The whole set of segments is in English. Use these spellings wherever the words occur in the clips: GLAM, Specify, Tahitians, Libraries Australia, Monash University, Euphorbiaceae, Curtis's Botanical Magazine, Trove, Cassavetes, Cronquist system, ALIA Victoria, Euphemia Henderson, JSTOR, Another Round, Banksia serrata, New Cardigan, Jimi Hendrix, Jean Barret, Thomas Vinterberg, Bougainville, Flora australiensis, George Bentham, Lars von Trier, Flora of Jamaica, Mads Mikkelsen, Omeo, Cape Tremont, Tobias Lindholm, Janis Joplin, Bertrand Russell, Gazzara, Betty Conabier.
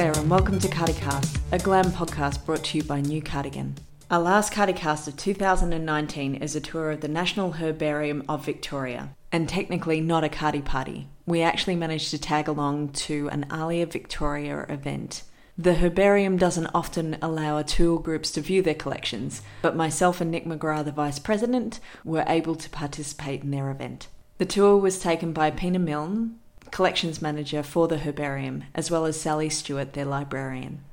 Claire and welcome to cardiCast, a GLAM podcast brought to you by New Cardigan. Our last cardiCast of 2019 is a tour of the National Herbarium of Victoria, and technically not a cardi party. We actually managed to tag along to an ALIA Victoria event. The herbarium doesn't often allow our tour groups to view their collections, but myself and Nick McGrath, the Vice President, were able to participate in their event. The tour was taken by Pina Milne, Collections Manager for the Herbarium, as well as Sally Stewart, their Librarian.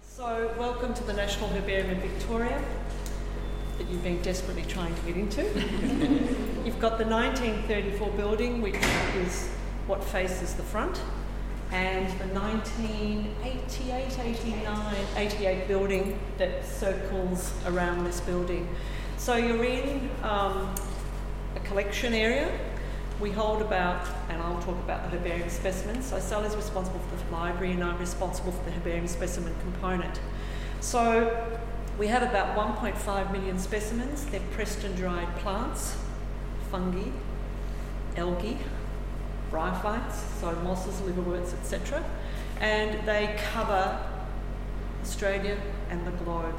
So, welcome to the National Herbarium in Victoria that you've been desperately trying to get into. You've got the 1934 building, which is what faces the front, and the 1988, 89, 88 building that circles around this building. So you're in a collection area. We hold about, and I'll talk about the herbarium specimens. So Sally's responsible for the library and I'm responsible for the herbarium specimen component. So we have about 1.5 million specimens. They're pressed and dried plants, fungi, algae, bryophytes, so mosses, liverworts, etc. And they cover Australia and the globe.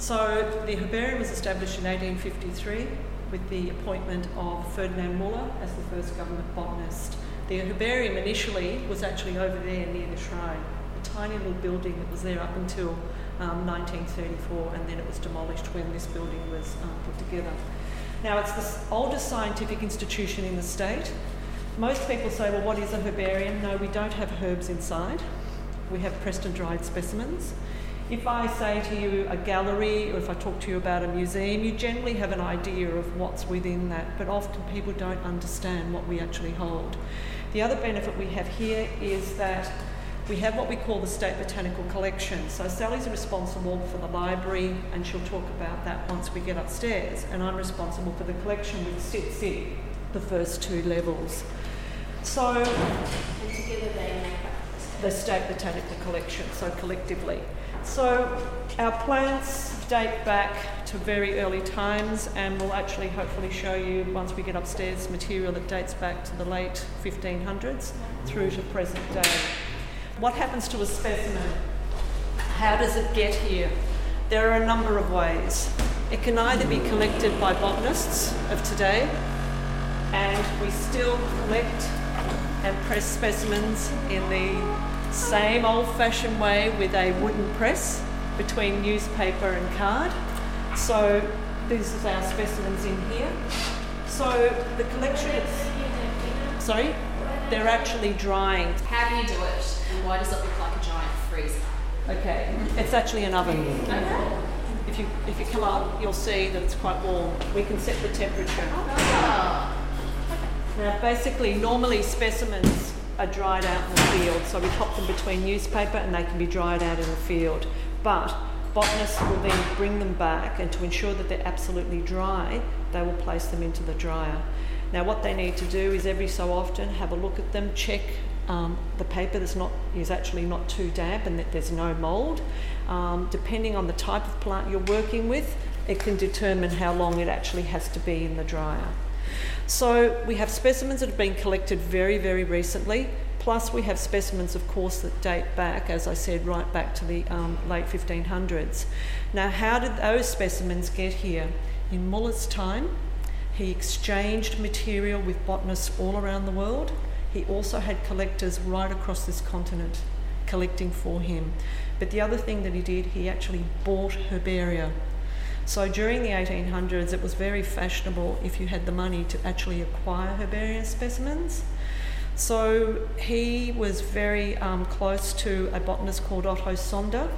So the herbarium was established in 1853 with the appointment of Ferdinand Mueller as the first government botanist. The herbarium initially was actually over there near the shrine, a tiny little building that was there up until 1934, and then it was demolished when this building was put together. Now it's the oldest scientific institution in the state. Most people say, well, what is a herbarium? No, we don't have herbs inside. We have pressed and dried specimens. If I say to you a gallery, or if I talk to you about a museum, you generally have an idea of what's within that, but often people don't understand what we actually hold. The other benefit we have here is that we have what we call the State Botanical Collection. So Sally's responsible for the library, and she'll talk about that once we get upstairs, and I'm responsible for the collection which sits in the first two levels. So, and together they make up the State Botanical Collection, so collectively. So our plants date back to very early times, and we'll actually hopefully show you, once we get upstairs, material that dates back to the late 1500s through to present day. What happens to a specimen? How does it get here? There are a number of ways. It can either be collected by botanists of today, and we still collect and press specimens in the same old-fashioned way with a wooden press between newspaper and card. So this is our specimens in here. So the collection is... Sorry? They're actually drying. How do you do it? And why does it look like a giant freezer? Okay. It's actually an oven. Okay. If you come up, you'll see that it's quite warm. We can set the temperature. Okay. Now, basically, normally specimens are dried out in the field. So we pop them between newspaper and they can be dried out in the field. But botanists will then bring them back, and to ensure that they're absolutely dry, they will place them into the dryer. Now what they need to do is every so often have a look at them, check the paper is actually not too damp and that there's no mould. Depending on the type of plant you're working with, it can determine how long it actually has to be in the dryer. So we have specimens that have been collected very, very recently, plus we have specimens, of course, that date back, as I said, right back to the late 1500s. Now, how did those specimens get here? In Muller's time, he exchanged material with botanists all around the world. He also had collectors right across this continent collecting for him. But the other thing that he did, he actually bought herbaria. So during the 1800s, it was very fashionable, if you had the money, to actually acquire herbarium specimens. So he was very close to a botanist called Otto Sonder.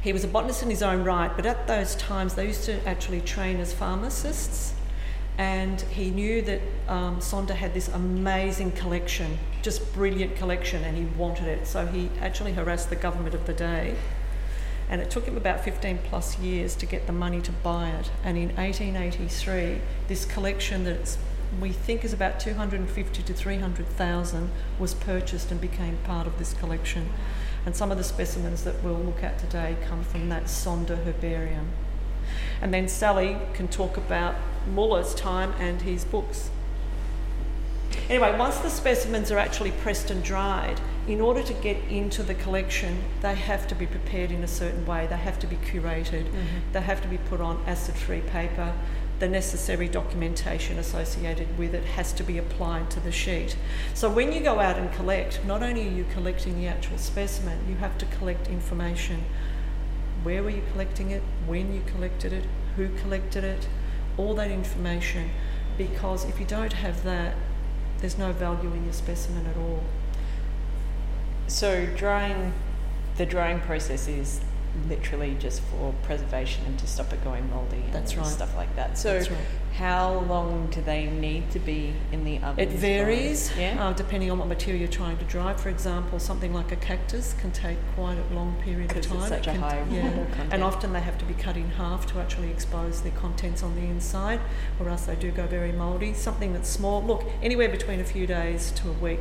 He was a botanist in his own right, but at those times they used to actually train as pharmacists, and he knew that Sonder had this amazing collection, just brilliant collection, and he wanted it. So he actually harassed the government of the day. And it took him about 15 plus years to get the money to buy it. And in 1883, this collection that we think is about 250 to 300,000 was purchased and became part of this collection. And some of the specimens that we'll look at today come from that Sonder Herbarium. And then Sally can talk about Muller's time and his books. Anyway, once the specimens are actually pressed and dried, in order to get into the collection, they have to be prepared in a certain way. They have to be curated. Mm-hmm. They have to be put on acid-free paper. The necessary documentation associated with it has to be applied to the sheet. So when you go out and collect, not only are you collecting the actual specimen, you have to collect information. Where were you collecting it? When you collected it? Who collected it? All that information, because if you don't have that, there's no value in your specimen at all. So drying, the drying process is literally just for preservation and to stop it going mouldy and that's right. stuff like that. So that's right. How long do they need to be in the oven? It varies, yeah? Depending on what material you're trying to dry. For example, something like a cactus can take quite a long period of time. It's such a high water content. And often they have to be cut in half to actually expose their contents on the inside, or else they do go very mouldy. Something that's small, look, anywhere between a few days to a week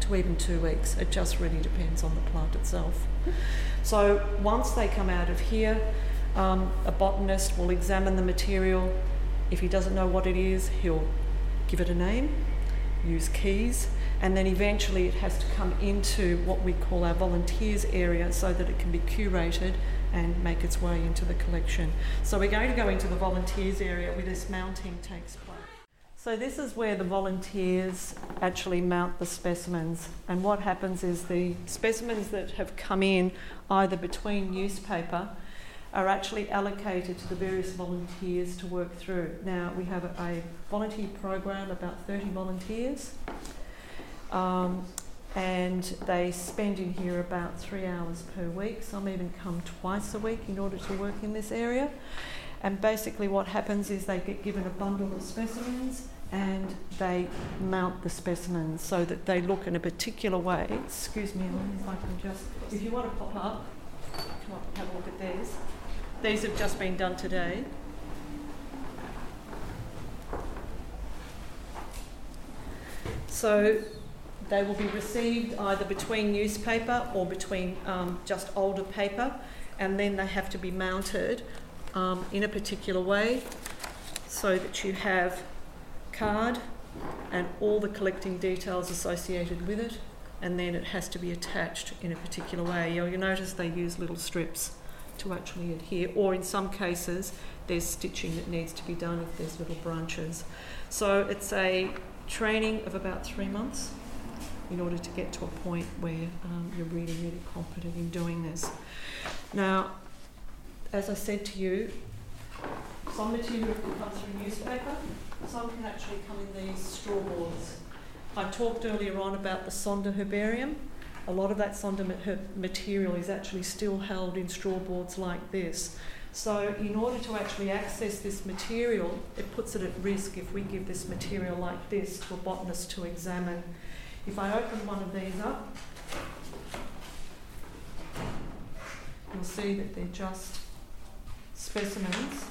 to even 2 weeks. It just really depends on the plant itself. So once they come out of here, a botanist will examine the material. If he doesn't know what it is, he'll give it a name, use keys, and then eventually it has to come into what we call our volunteers area so that it can be curated and make its way into the collection. So we're going to go into the volunteers area where this mounting takes place. So this is where the volunteers actually mount the specimens, and what happens is the specimens that have come in either between newspaper are actually allocated to the various volunteers to work through. Now we have a volunteer program, about 30 volunteers, and they spend in here about 3 hours per week. Some even come twice a week in order to work in this area. And basically what happens is they get given a bundle of specimens and they mount the specimens so that they look in a particular way. Excuse me, if I can just... If you want to pop up, come up and have a look at these. These have just been done today. So they will be received either between newspaper or between just older paper, and then they have to be mounted in a particular way so that you have card and all the collecting details associated with it, and then it has to be attached in a particular way. You'll notice they use little strips to actually adhere, or in some cases there's stitching that needs to be done if there's little branches. So it's a training of about 3 months in order to get to a point where you're really, really competent in doing this. Now, as I said to you, some material can come through newspaper, some can actually come in these straw boards. I talked earlier on about the Sonder Herbarium. A lot of that Sonder material is actually still held in straw boards like this. So in order to actually access this material, it puts it at risk if we give this material like this to a botanist to examine. If I open one of these up, you'll see that they're just specimens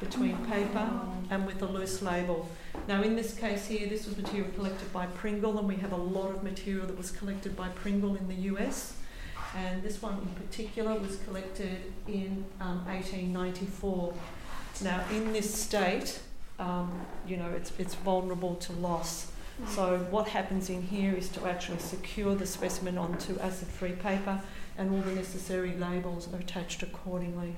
between paper and with a loose label. Now in this case here, this was material collected by Pringle, and we have a lot of material that was collected by Pringle in the US, and this one in particular was collected in 1894. Now in this state, it's vulnerable to loss. So what happens in here is to actually secure the specimen onto acid-free paper, and all the necessary labels are attached accordingly.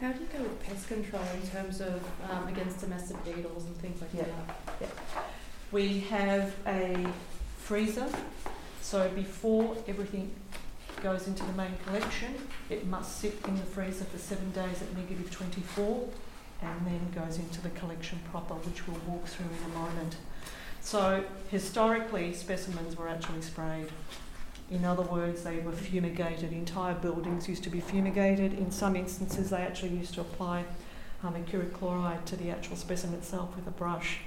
How do you go with pest control in terms of against domestic beetles and things like that? Yeah. We have a freezer, so before everything goes into the main collection, it must sit in the freezer for 7 days at negative 24, and then goes into the collection proper, which we'll walk through in a moment. So historically, specimens were actually sprayed. In other words, they were fumigated. Entire buildings used to be fumigated. In some instances, they actually used to apply mercuric chloride to the actual specimen itself with a brush.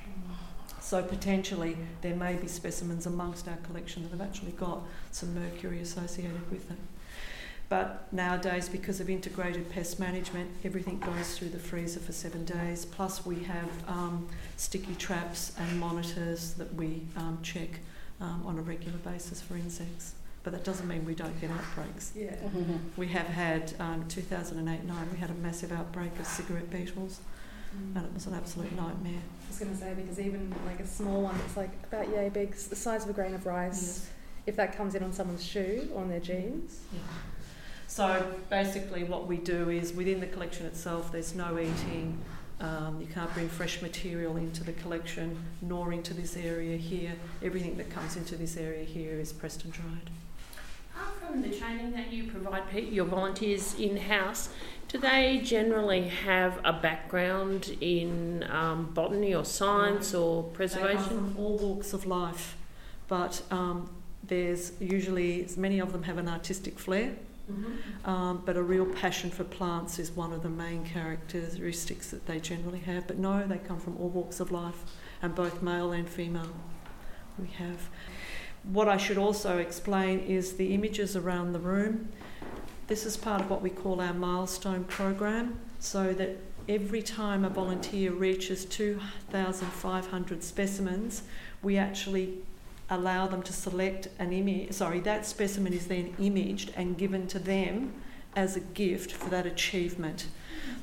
So potentially, there may be specimens amongst our collection that have actually got some mercury associated with them. But nowadays, because of integrated pest management, everything goes through the freezer for 7 days. Plus, we have sticky traps and monitors that we check on a regular basis for insects. But that doesn't mean we don't get outbreaks. Yeah. Mm-hmm. We have had, 2008-9, we had a massive outbreak of cigarette beetles. and it was an absolute nightmare. I was going to say, because even like a small one, it's like about yay big, the size of a grain of rice, yes. If that comes in on someone's shoe or on their jeans. Yeah. So basically what we do is within the collection itself there's no eating, you can't bring fresh material into the collection nor into this area here. Everything that comes into this area here is pressed and dried. Apart from the training that you provide your volunteers in-house, do they generally have a background in botany or science or preservation? They are from all walks of life, but there's usually, many of them have an artistic flair, mm-hmm. But a real passion for plants is one of the main characteristics that they generally have. But no, they come from all walks of life, and both male and female we have. What I should also explain is the images around the room. This is part of what we call our milestone program, so that every time a volunteer reaches 2,500 specimens, we actually allow them to select an image. Sorry, that specimen is then imaged and given to them as a gift for that achievement.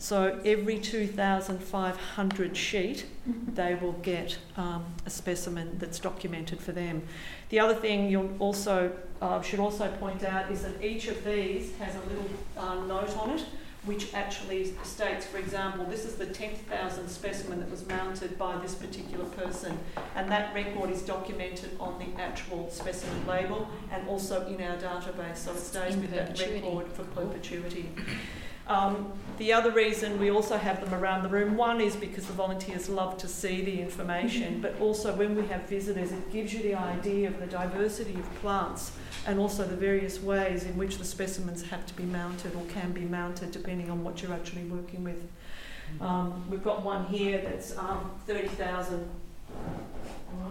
So every 2,500 sheet, they will get a specimen that's documented for them. The other thing you'll also should also point out is that each of these has a little note on it, which actually states, for example, this is the 10,000th specimen that was mounted by this particular person, and that record is documented on the actual specimen label and also in our database, so it stays with that record for perpetuity. The other reason we also have them around the room, one is because the volunteers love to see the information, but also when we have visitors, it gives you the idea of the diversity of plants and also the various ways in which the specimens have to be mounted or can be mounted depending on what you're actually working with. We've got one here that's 30,000.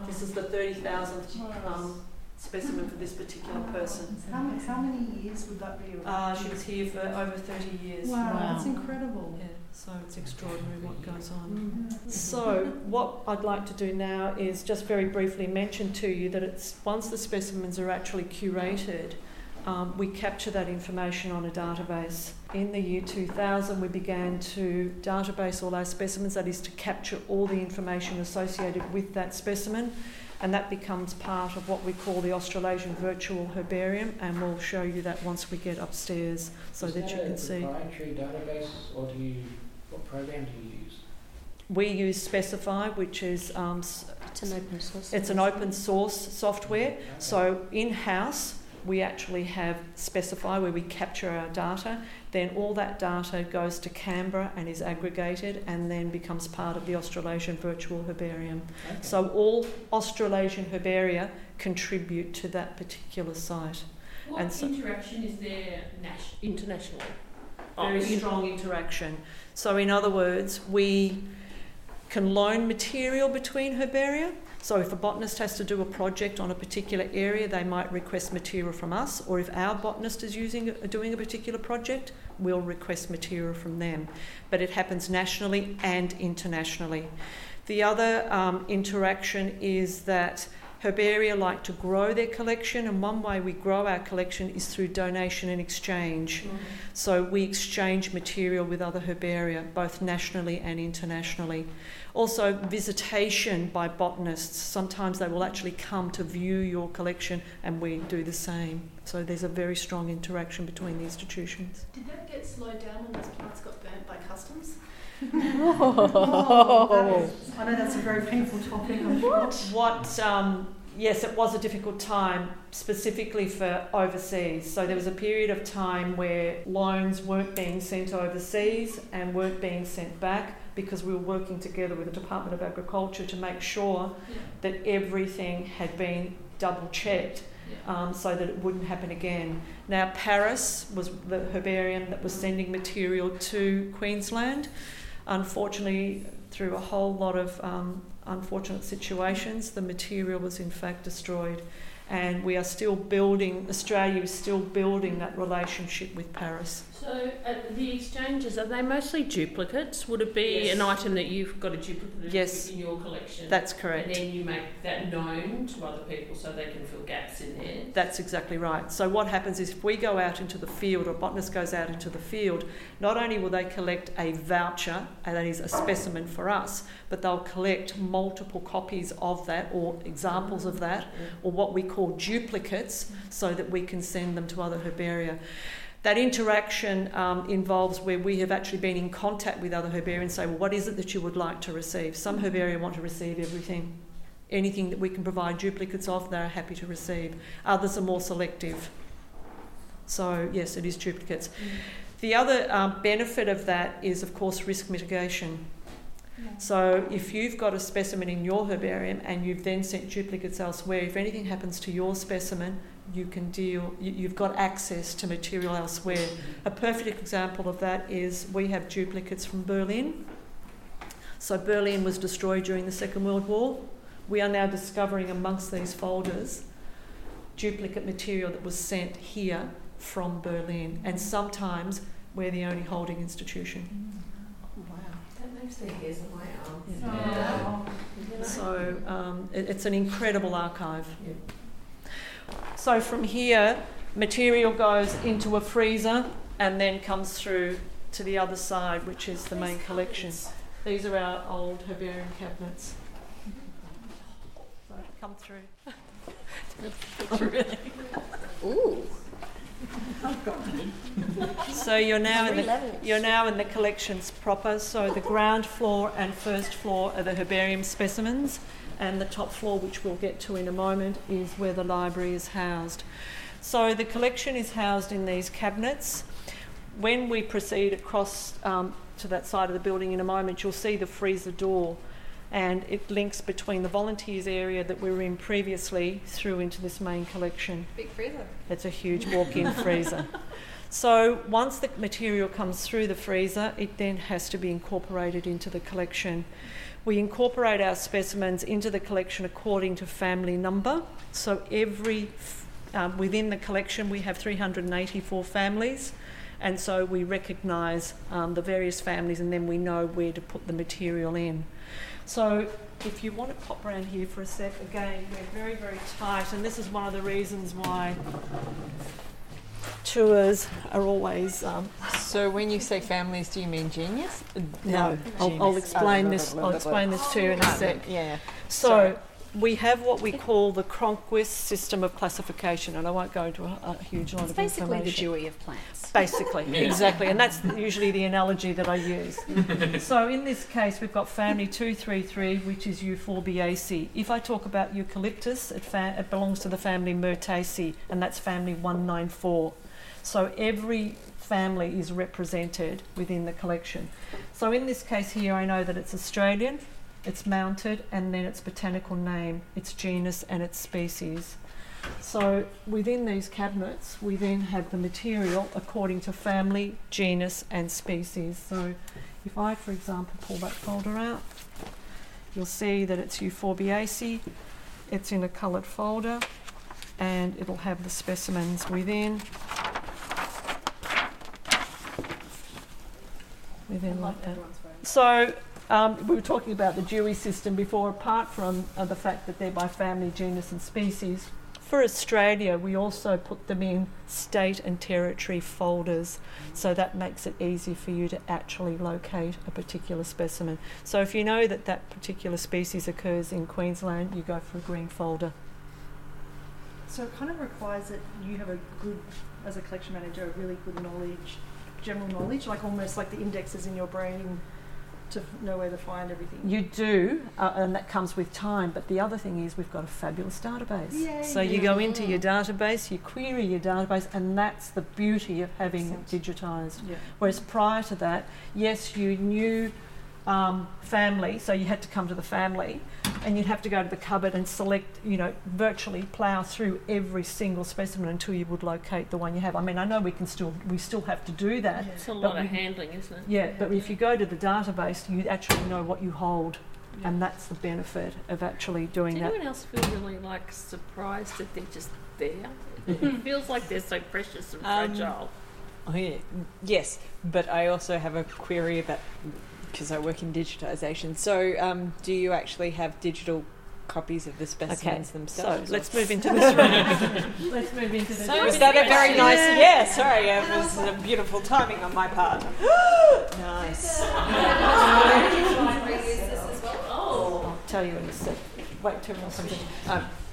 This is the 30,000th specimen for this particular person. How many years would that be? She was here for over 30 years. Wow. That's incredible. Yeah, so it's extraordinary what goes on. Mm-hmm. So what I'd like to do now is just very briefly mention to you that it's once the specimens are actually curated, we capture that information on a database. In the year 2000, we began to database all our specimens, that is to capture all the information associated with that specimen, and that becomes part of what we call the Australasian Virtual Herbarium, and we'll show you that once we get upstairs so that you can see. Is that a proprietary database, or what program do you use? We use Specify, which is it's an open source software. Okay. So in-house, we actually have Specify where we capture our data, then all that data goes to Canberra and is aggregated and then becomes part of the Australasian Virtual Herbarium. Okay. So all Australasian herbaria contribute to that particular site. What interaction is there internationally? Very strong interaction. So in other words, we can loan material between herbaria. So if a botanist has to do a project on a particular area, they might request material from us, or if our botanist is doing a particular project, we'll request material from them. But it happens nationally and internationally. The other interaction is that herbaria like to grow their collection, and one way we grow our collection is through donation and exchange. Mm-hmm. So we exchange material with other herbaria, both nationally and internationally. Also, visitation by botanists. Sometimes they will actually come to view your collection, and we do the same. So there's a very strong interaction between the institutions. Did that get slowed down when those plants got burnt by customs? I know that's a very painful topic. Yes, it was a difficult time, specifically for overseas. So there was a period of time where loans weren't being sent overseas and weren't being sent back, because we were working together with the Department of Agriculture to make sure that everything had been double-checked. So that it wouldn't happen again. Now, Paris was the herbarium that was sending material to Queensland. Unfortunately, through a whole lot of unfortunate situations, the material was in fact destroyed. and we are still building, Australia is still building that relationship with Paris. So the exchanges, are they mostly duplicates? Would it be an item that you've got a duplicate of in your collection? That's correct. And then you make that known to other people so they can fill gaps in there? That's exactly right. So what happens is if we go out into the field, or a botanist goes out into the field, not only will they collect a voucher, and that is a specimen for us, but they'll collect multiple copies of that or examples of that, or what we call duplicates, so that we can send them to other herbaria. That interaction involves where we have actually been in contact with other herbarians and say, well, what is it that you would like to receive? Some herbaria want to receive everything. Anything that we can provide duplicates of, they're happy to receive. Others are more selective. So, yes, it is duplicates. The other benefit of that is, of course, risk mitigation. So if you've got a specimen in your herbarium and you've then sent duplicates elsewhere, if anything happens to your specimen, you can deal, you've got access to material elsewhere. A perfect example of that is we have duplicates from Berlin. So Berlin was destroyed during the Second World War. We are now discovering amongst these folders duplicate material that was sent here from Berlin. And sometimes we're the only holding institution. The hairs on my arms. So it's an incredible archive. So from here, material goes into a freezer and then comes through to the other side, which is the main collection. These are our old herbarium cabinets. So come through. Ooh. So you're now in the collections proper. So the ground floor and first floor are the herbarium specimens, and the top floor, which we'll get to in a moment, is where the library is housed. So the collection is housed in these cabinets. When we proceed across to that side of the building in a moment, you'll see the freezer door, and it links between the volunteers area that we were in previously through into this main collection. Big freezer. It's a huge walk-in freezer. So once the material comes through the freezer, it then has to be incorporated into the collection. We incorporate our specimens into the collection according to family number. So every within the collection we have 384 families, and so we recognise the various families, and then we know where to put the material in. So if you want to pop around here for a sec, again, we're very, very tight, and this is one of the reasons why tours are always... So when you say families, do you mean genius? No, I'll explain this to you in a sec. Yeah. So we have what we call the Cronquist system of classification, and I won't go into a huge lot of information. It's basically the Dewey of plants. Basically, exactly, and that's usually the analogy that I use. So in this case, we've got family 233, which is Euphorbiaceae. If I talk about eucalyptus, it belongs to the family Myrtaceae, and that's family 194. So every family is represented within the collection. So in this case here, I know that it's Australian, it's mounted, and then its botanical name, its genus and its species. So within these cabinets we then have the material according to family, genus and species. So if I, for example, pull that folder out, you'll see that it's Euphorbiaceae. It's in a coloured folder and it'll have the specimens within. Like that. So we were talking about the Dewey system before, apart from the fact that they're by family, genus and species. For Australia, we also put them in state and territory folders, so that makes it easy for you to actually locate a particular specimen. So if you know that that particular species occurs in Queensland, you go for a green folder. So it kind of requires that you have a good, as a collection manager, a really good knowledge, general knowledge, like almost like the indexes in your brain, to know where to find everything. You do, and that comes with time, but the other thing is we've got a fabulous database. Yay. So you go into your database, you query your database, and that's the beauty of having it digitised. Yeah. Whereas prior to that, yes, you knew family, so you had to come to the family, and you'd have to go to the cupboard and select, virtually plough through every single specimen until you would locate the one you have. I mean, I know we still have to do that. It's a lot of handling, isn't it? Yeah, but if you go to the database, you actually know what you hold. Yeah. And that's the benefit of actually doing that. Does anyone else feel really like surprised that they're just there? It feels like they're so precious and fragile. Oh yeah, yes, but I also have a query about, because I work in digitisation. So do you actually have digital copies of the specimens themselves? So let's move into this room. So was that a very nice? Yeah, sorry, it was a beautiful timing on my part. Nice. I'll tell you in a second. Wait, turn on something.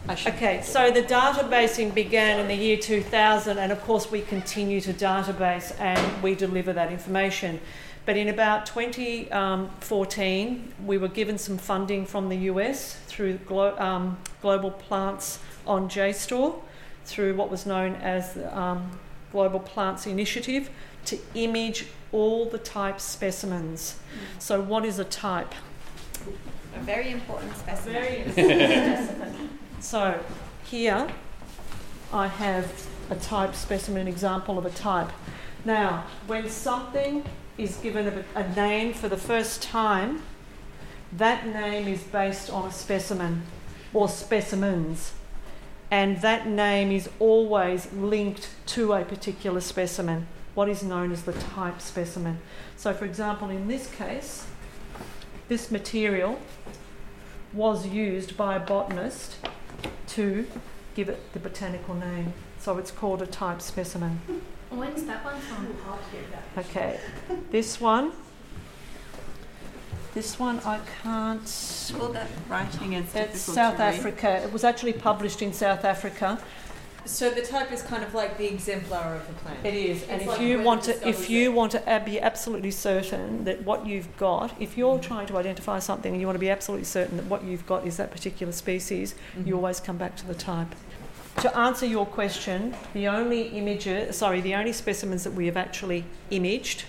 Okay, so the databasing began in the year 2000, and of course we continue to database and we deliver that information. But in about 2014, we were given some funding from the US through Global Plants on JSTOR, through what was known as the Global Plants Initiative, to image all the type specimens. Mm. So what is a type? A very important specimen. So here I have a type specimen, an example of a type. Now, when something is given a name for the first time, that name is based on a specimen or specimens, and that name is always linked to a particular specimen, what is known as the type specimen. So, for example, in this case, this material was used by a botanist to give it the botanical name. So it's called a type specimen. When's that one from? Okay, this one I can't... Well, that writing and it's South Africa. It was actually published in South Africa. So the type is kind of like the exemplar of the plant. It is, and if you want to be absolutely certain that what you've got, if you're trying to identify something and you want to be absolutely certain that what you've got is that particular species, you always come back to the type. To answer your question, the only specimens that we have actually imaged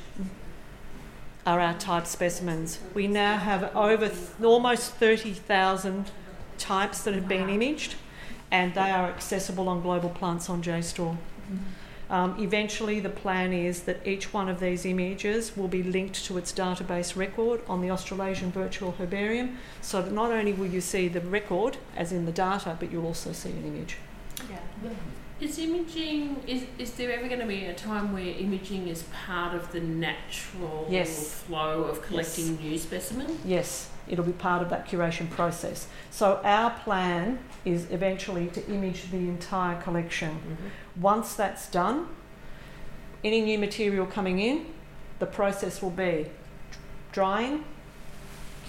are our type specimens. We now have over almost 30,000 types that have been imaged, and they are accessible on Global Plants on JSTOR. Eventually the plan is that each one of these images will be linked to its database record on the Australasian Virtual Herbarium, so that not only will you see the record, as in the data, but you'll also see an image. Yeah. Is imaging, is there ever going to be a time where imaging is part of the natural flow of collecting new specimens? Yes, it'll be part of that curation process. So our plan is eventually to image the entire collection. Once that's done, any new material coming in, the process will be drying,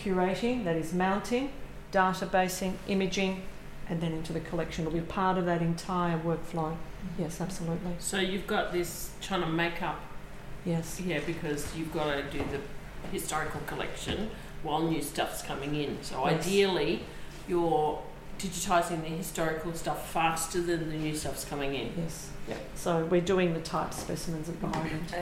curating, that is mounting, databasing, imaging, and then into the collection. It'll be part of that entire workflow. Yes, absolutely. So you've got this trying to make up. Yes. Yeah, because you've got to do the historical collection while new stuff's coming in. So ideally, you're digitising the historical stuff faster than the new stuff's coming in. Yes. Yep. So we're doing the type specimens at the moment.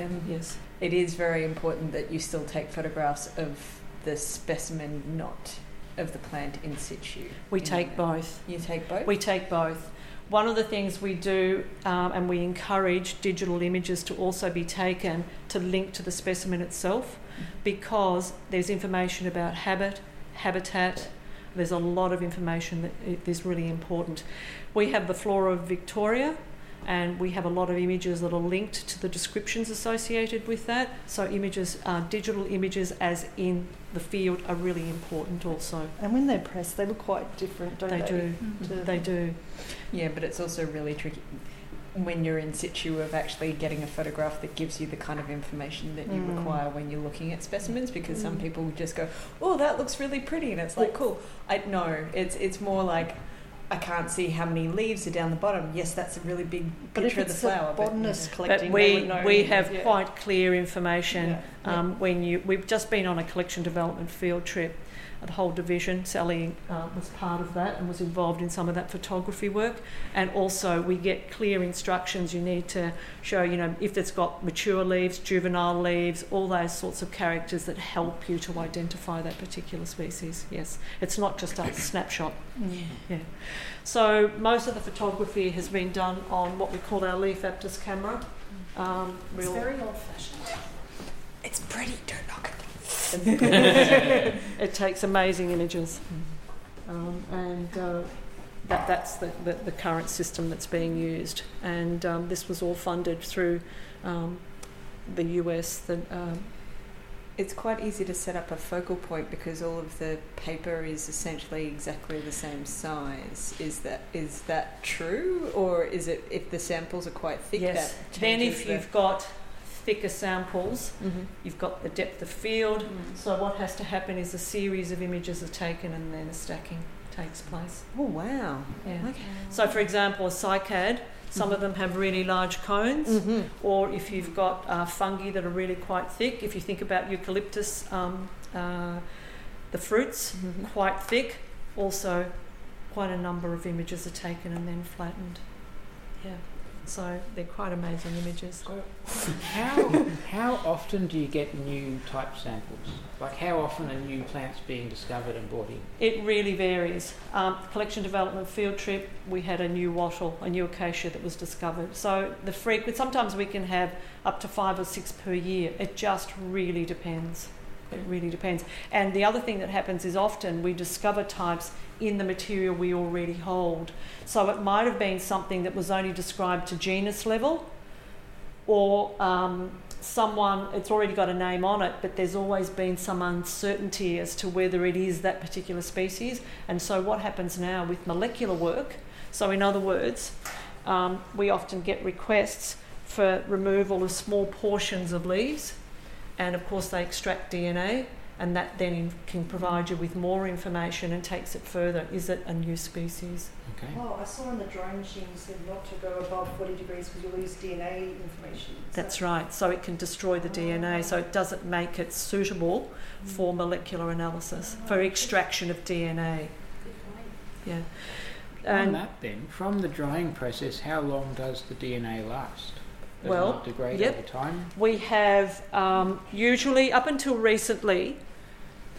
It is very important that you still take photographs of the specimen, not of the plant in situ. We take both. You take both? We take both. One of the things we do, and we encourage digital images to also be taken to link to the specimen itself, because there's information about habitat. There's a lot of information that is really important. We have the Flora of Victoria, and we have a lot of images that are linked to the descriptions associated with that. So images, digital images as in the field, are really important also. And when they're pressed, they look quite different, don't they? They do. Mm-hmm. They do. Yeah, but it's also really tricky when you're in situ of actually getting a photograph that gives you the kind of information that you require when you're looking at specimens, because some people just go, oh, that looks really pretty, and it's like, cool. It's more like, I can't see how many leaves are down the bottom. Yes, that's a really big picture of the flower. But we have quite clear information. We've just been on a collection development field trip. The whole division, Sally was part of that and was involved in some of that photography work. And also we get clear instructions. You need to show, if it's got mature leaves, juvenile leaves, all those sorts of characters that help you to identify that particular species. Yes, it's not just a snapshot. Yeah. So most of the photography has been done on what we call our Leaf Aptus camera. It's very old-fashioned. It's pretty, don't knock it. It takes amazing images. That's the current system that's being used. And this was all funded through the US. It's quite easy to set up a focal point because all of the paper is essentially exactly the same size. Is that true, or is it if the samples are quite thick? Yes. That then if you've got thicker samples, mm-hmm. you've got the depth of field. Mm-hmm. So what has to happen is a series of images are taken and then a stacking takes place. Oh wow! Yeah. Okay. So for example, a cycad. Some of them have really large cones, mm-hmm. or if you've got fungi that are really quite thick. If you think about eucalyptus, the fruits, mm-hmm. quite thick. Also, quite a number of images are taken and then flattened. Yeah, so they're quite amazing images. How often do you get new type samples? Like how often are new plants being discovered and brought in? It really varies. Collection development field trip, we had a new wattle, a new acacia that was discovered. So the frequency, sometimes we can have up to 5 or 6 per year. It just really depends. It really depends. And the other thing that happens is often we discover types in the material we already hold. So it might have been something that was only described to genus level, or someone, it's already got a name on it, but there's always been some uncertainty as to whether it is that particular species. And so what happens now with molecular work, so in other words, we often get requests for removal of small portions of leaves, and of course they extract DNA, and that then can provide you with more information and takes it further. Is it a new species? Okay. Oh, I saw on the drying machine you said not to go above 40 degrees because you lose DNA information. That's right. So it can destroy the DNA. So it doesn't make it suitable for molecular analysis, for extraction of DNA. Yeah. And on that then, from the drying process, how long does the DNA last? Does it not degrade over time? We have usually, up until recently,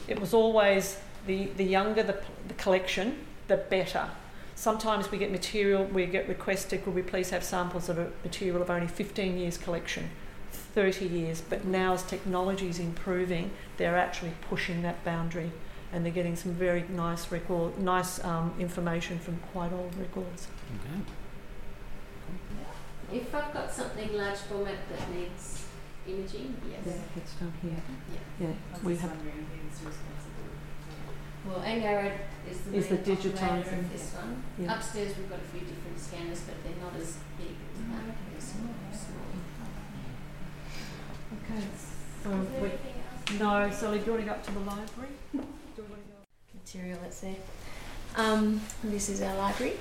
it was always the younger the collection, the better. Sometimes we get material, we get requested, could we please have samples of a material of only 15 years collection, 30 years. But now as technology is improving, they're actually pushing that boundary and they're getting some very nice information from quite old records. Okay. If I've got something large format that needs imaging, yes. Yeah, it's done here. Yeah. We have. Well, Angharad is the digitizing of this one. Yeah. Upstairs we've got a few different scanners, but they're not as big. They're small. Okay. So no, Sally, do you want to go up to the library? Material that's there. This is our library.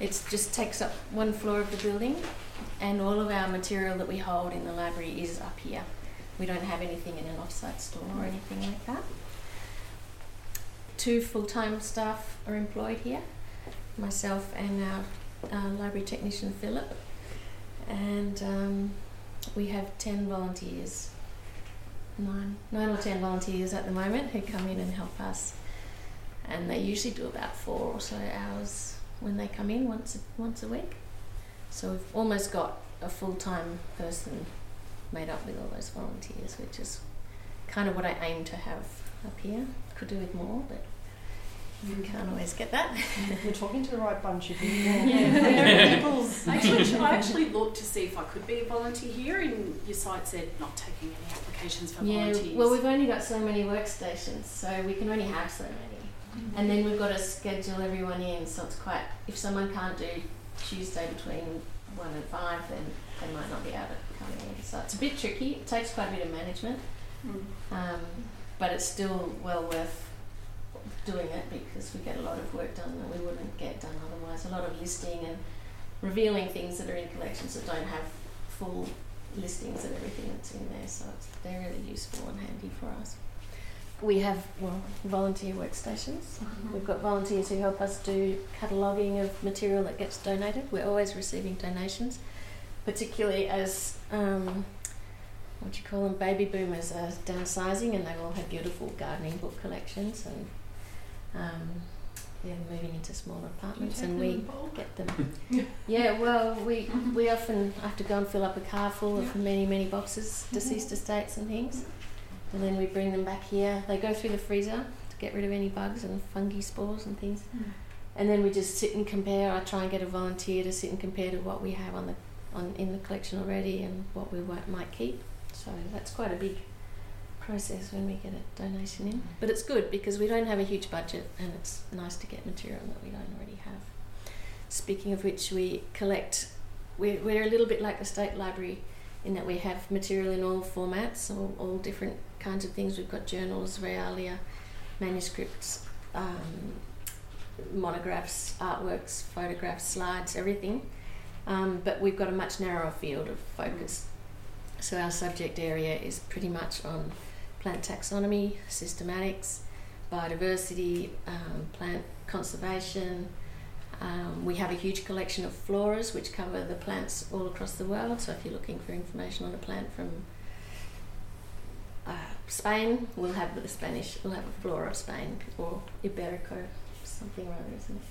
It just takes up one floor of the building, and all of our material that we hold in the library is up here. We don't have anything in an off-site store or anything like that. 2 full-time staff are employed here, myself and our library technician Philip, and we have 10 volunteers, nine or 10 volunteers at the moment who come in and help us. And they usually do about 4 or so hours when they come in once a week. So we've almost got a full-time person made up with all those volunteers, which is kind of what I aim to have up here. Could do with more, but you can't always get that. You're talking to the right bunch of people. I actually looked to see if I could be a volunteer here, and your site said not taking any applications for volunteers. Well, we've only got so many workstations, so we can only have so many. And then we've got to schedule everyone in, so it's quite, if someone can't do Tuesday between 1 and 5, then they might not be able to come in. So it's a bit tricky, it takes quite a bit of management, but it's still well worth doing it because we get a lot of work done that we wouldn't get done otherwise. A lot of listing and revealing things that are in collections that don't have full listings and everything that's in there, so they're really useful and handy for us. We have volunteer workstations. Mm-hmm. We've got volunteers who help us do cataloguing of material that gets donated. We're always receiving donations, particularly as baby boomers are downsizing, and they all have beautiful gardening book collections, and they're moving into smaller apartments, and we get them. We often have to go and fill up a car full of many boxes, deceased estates and things. and then we bring them back here. They go through the freezer to get rid of any bugs and fungi spores and things. Mm. And then we just sit and compare. I try and get a volunteer to sit and compare to what we have on in the collection already and what we might keep. So that's quite a big process when we get a donation in. But it's good because we don't have a huge budget and it's nice to get material that we don't already have. Speaking of which, we collect... We're a little bit like the State Library in that we have material in all formats, all different kinds of things. We've got journals, realia, manuscripts, monographs, artworks, photographs, slides, everything, but we've got a much narrower field of focus. So our subject area is pretty much on plant taxonomy, systematics, biodiversity, plant conservation. We have a huge collection of floras which cover the plants all across the world, so if you're looking for information on a plant from Spain, we'll have a flora of Spain, or Iberico, something or other, isn't it?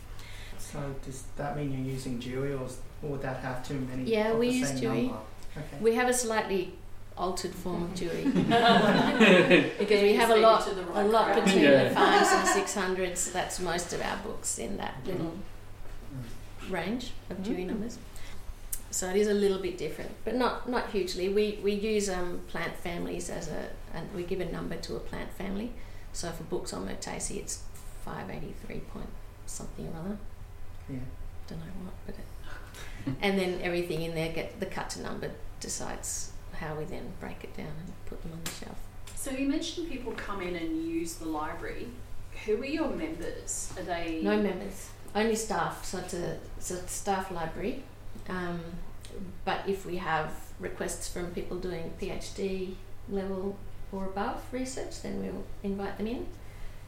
So does that mean you're using Dewey, or would that have too many? Yeah, we use Dewey. Okay. We have a slightly altered form of Dewey because we have a lot between the 5s and 600s. So that's most of our books in that little range of Dewey numbers. So it is a little bit different, but not hugely. We use plant families and we give a number to a plant family. So for books on Myrtaceae, it's 583 point something or other. Yeah, don't know what, but it. And then everything in there get the cut to number decides how we then break it down and put them on the shelf. So you mentioned people come in and use the library. Who are your members? Are they... No members, only staff. So it's a staff library. But if we have requests from people doing PhD level or above research, then we'll invite them in.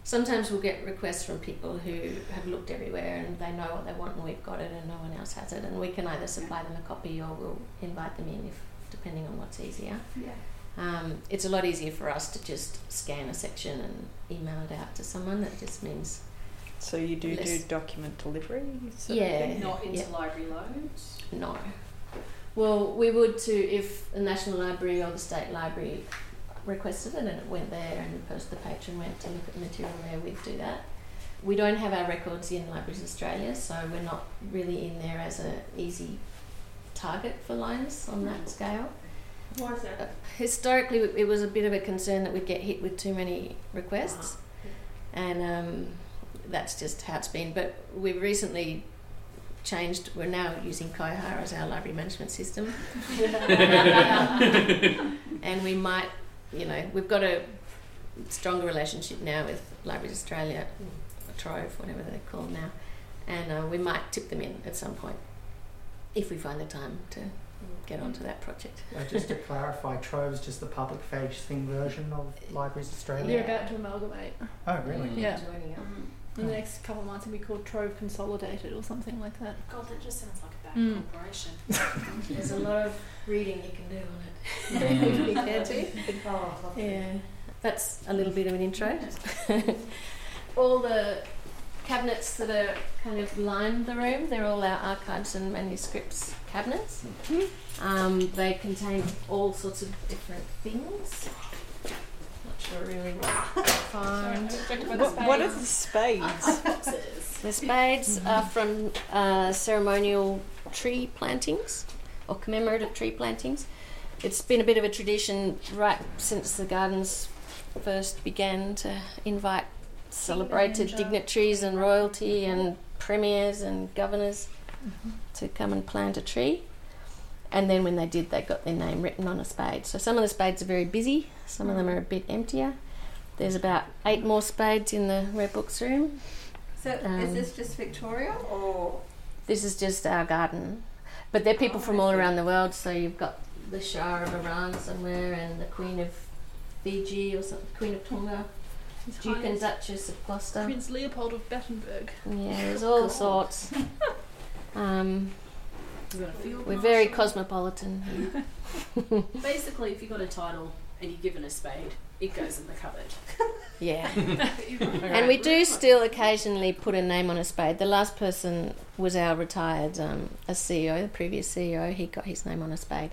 Sometimes we'll get requests from people who have looked everywhere and they know what they want and we've got it and no one else has it, and we can either supply them a copy or we'll invite them in, if depending on what's easier. Yeah. It's a lot easier for us to just scan a section and email it out to someone. That just means... So you do document delivery? So yeah. Not interlibrary loans? No. Well, we would too if the National Library or the State Library requested it and it went there and the patron went to look at the material there, we'd do that. We don't have our records in Libraries Australia, so we're not really in there as an easy target for loans on that scale. Why is that? Historically, it was a bit of a concern that we'd get hit with too many requests, and that's just how it's been. But we've recently changed. We're now using Koha as our library management system. And we might, we've got a stronger relationship now with Libraries Australia, or Trove, whatever they're called now, and we might tip them in at some point if we find the time to get onto that project. Just to clarify, Trove's just the public facing version of Libraries Australia. They're about to amalgamate. Oh, really? Yeah. In the next couple of months it'll be called Trove Consolidated or something like that. God, that just sounds like a bad corporation. There's a lot of reading you can do on it. If you care to. Oh, yeah. That's a little bit of an intro. All the cabinets that are kind of lined the room, they're all our archives and manuscripts cabinets. They contain all sorts of different things. Not sure really what to find. What are the spades? The spades are from ceremonial tree plantings or commemorative tree plantings. It's been a bit of a tradition right since the gardens first began to invite celebrated dignitaries and royalty and premiers and governors to come and plant a tree, and then when they did, they got their name written on a spade. So some of the spades are very busy, some of them are a bit emptier. There's about 8 more spades in the Rare Books room. So is this just Victoria, or...? This is just our garden, but they're people from all around the world, so you've got the Shah of Iran somewhere and the Queen of Fiji or something, Queen of Tonga. Duke and Duchess of Gloucester. Prince Leopold of Battenberg. Yeah, there's all sorts. We're very cosmopolitan. Basically, if you got a title and you're given a spade, it goes in the cupboard. Yeah. And we do still occasionally put a name on a spade. The last person was our retired a CEO, the previous CEO. He got his name on a spade.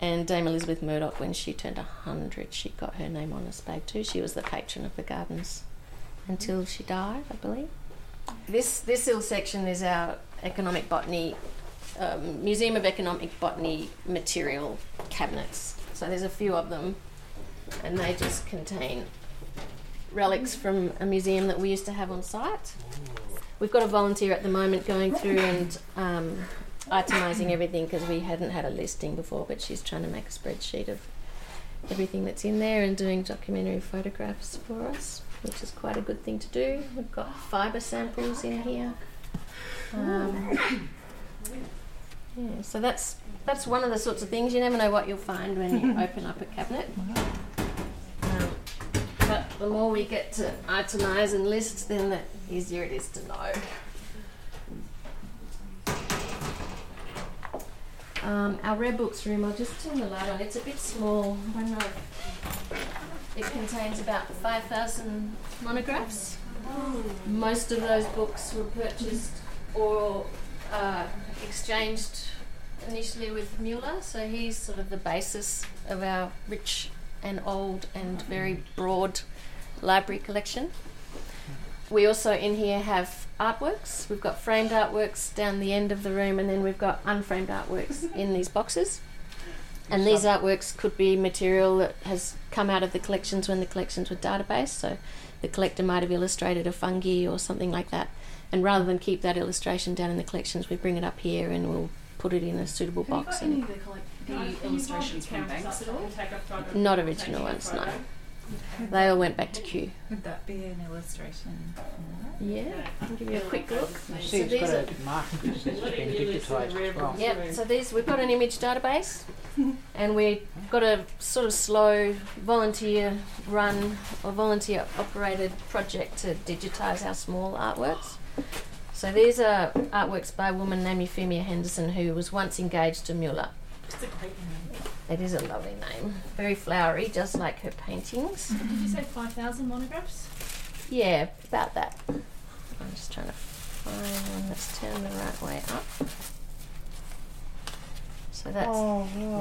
And Dame Elizabeth Murdoch, when she turned 100, she got her name on a spag too. She was the patron of the gardens until she died, I believe. This little section is our economic botany, Museum of Economic Botany material cabinets. So there's a few of them, and they just contain relics from a museum that we used to have on site. We've got a volunteer at the moment going through and itemising everything, because we hadn't had a listing before, but she's trying to make a spreadsheet of everything that's in there and doing documentary photographs for us, which is quite a good thing to do. We've got fibre samples in here. Yeah, so that's one of the sorts of things. You never know what you'll find when you open up a cabinet. But the more we get to itemise and list, then the easier it is to know. Our rare books room, I'll just turn the light on. It's a bit small. I don't know. It contains about 5,000 monographs. Most of those books were purchased or exchanged initially with Mueller, so he's sort of the basis of our rich and old and very broad library collection. We also in here have artworks. We've got framed artworks down the end of the room, and then we've got unframed artworks in these boxes. And these artworks could be material that has come out of the collections when the collections were databased, so the collector might have illustrated a fungi or something like that. And rather than keep that illustration down in the collections, we bring it up here and we'll put it in a suitable box. Have you got any of the illustrations from Banks at all? Not original ones, no. They all went back to Kew. Would that be an illustration? Yeah, I'll give you a quick look. She's got a marker that's been digitised as well. Yep, so these, we've got an image database, and we've got a sort of slow volunteer run or volunteer operated project to digitise our small artworks. So these are artworks by a woman named Euphemia Henderson, who was once engaged to Mueller. It's a great name. It is a lovely name. Very flowery, just like her paintings. Did you say 5,000 monographs? Yeah, about that. I'm just trying to find one that's turned the right way up. So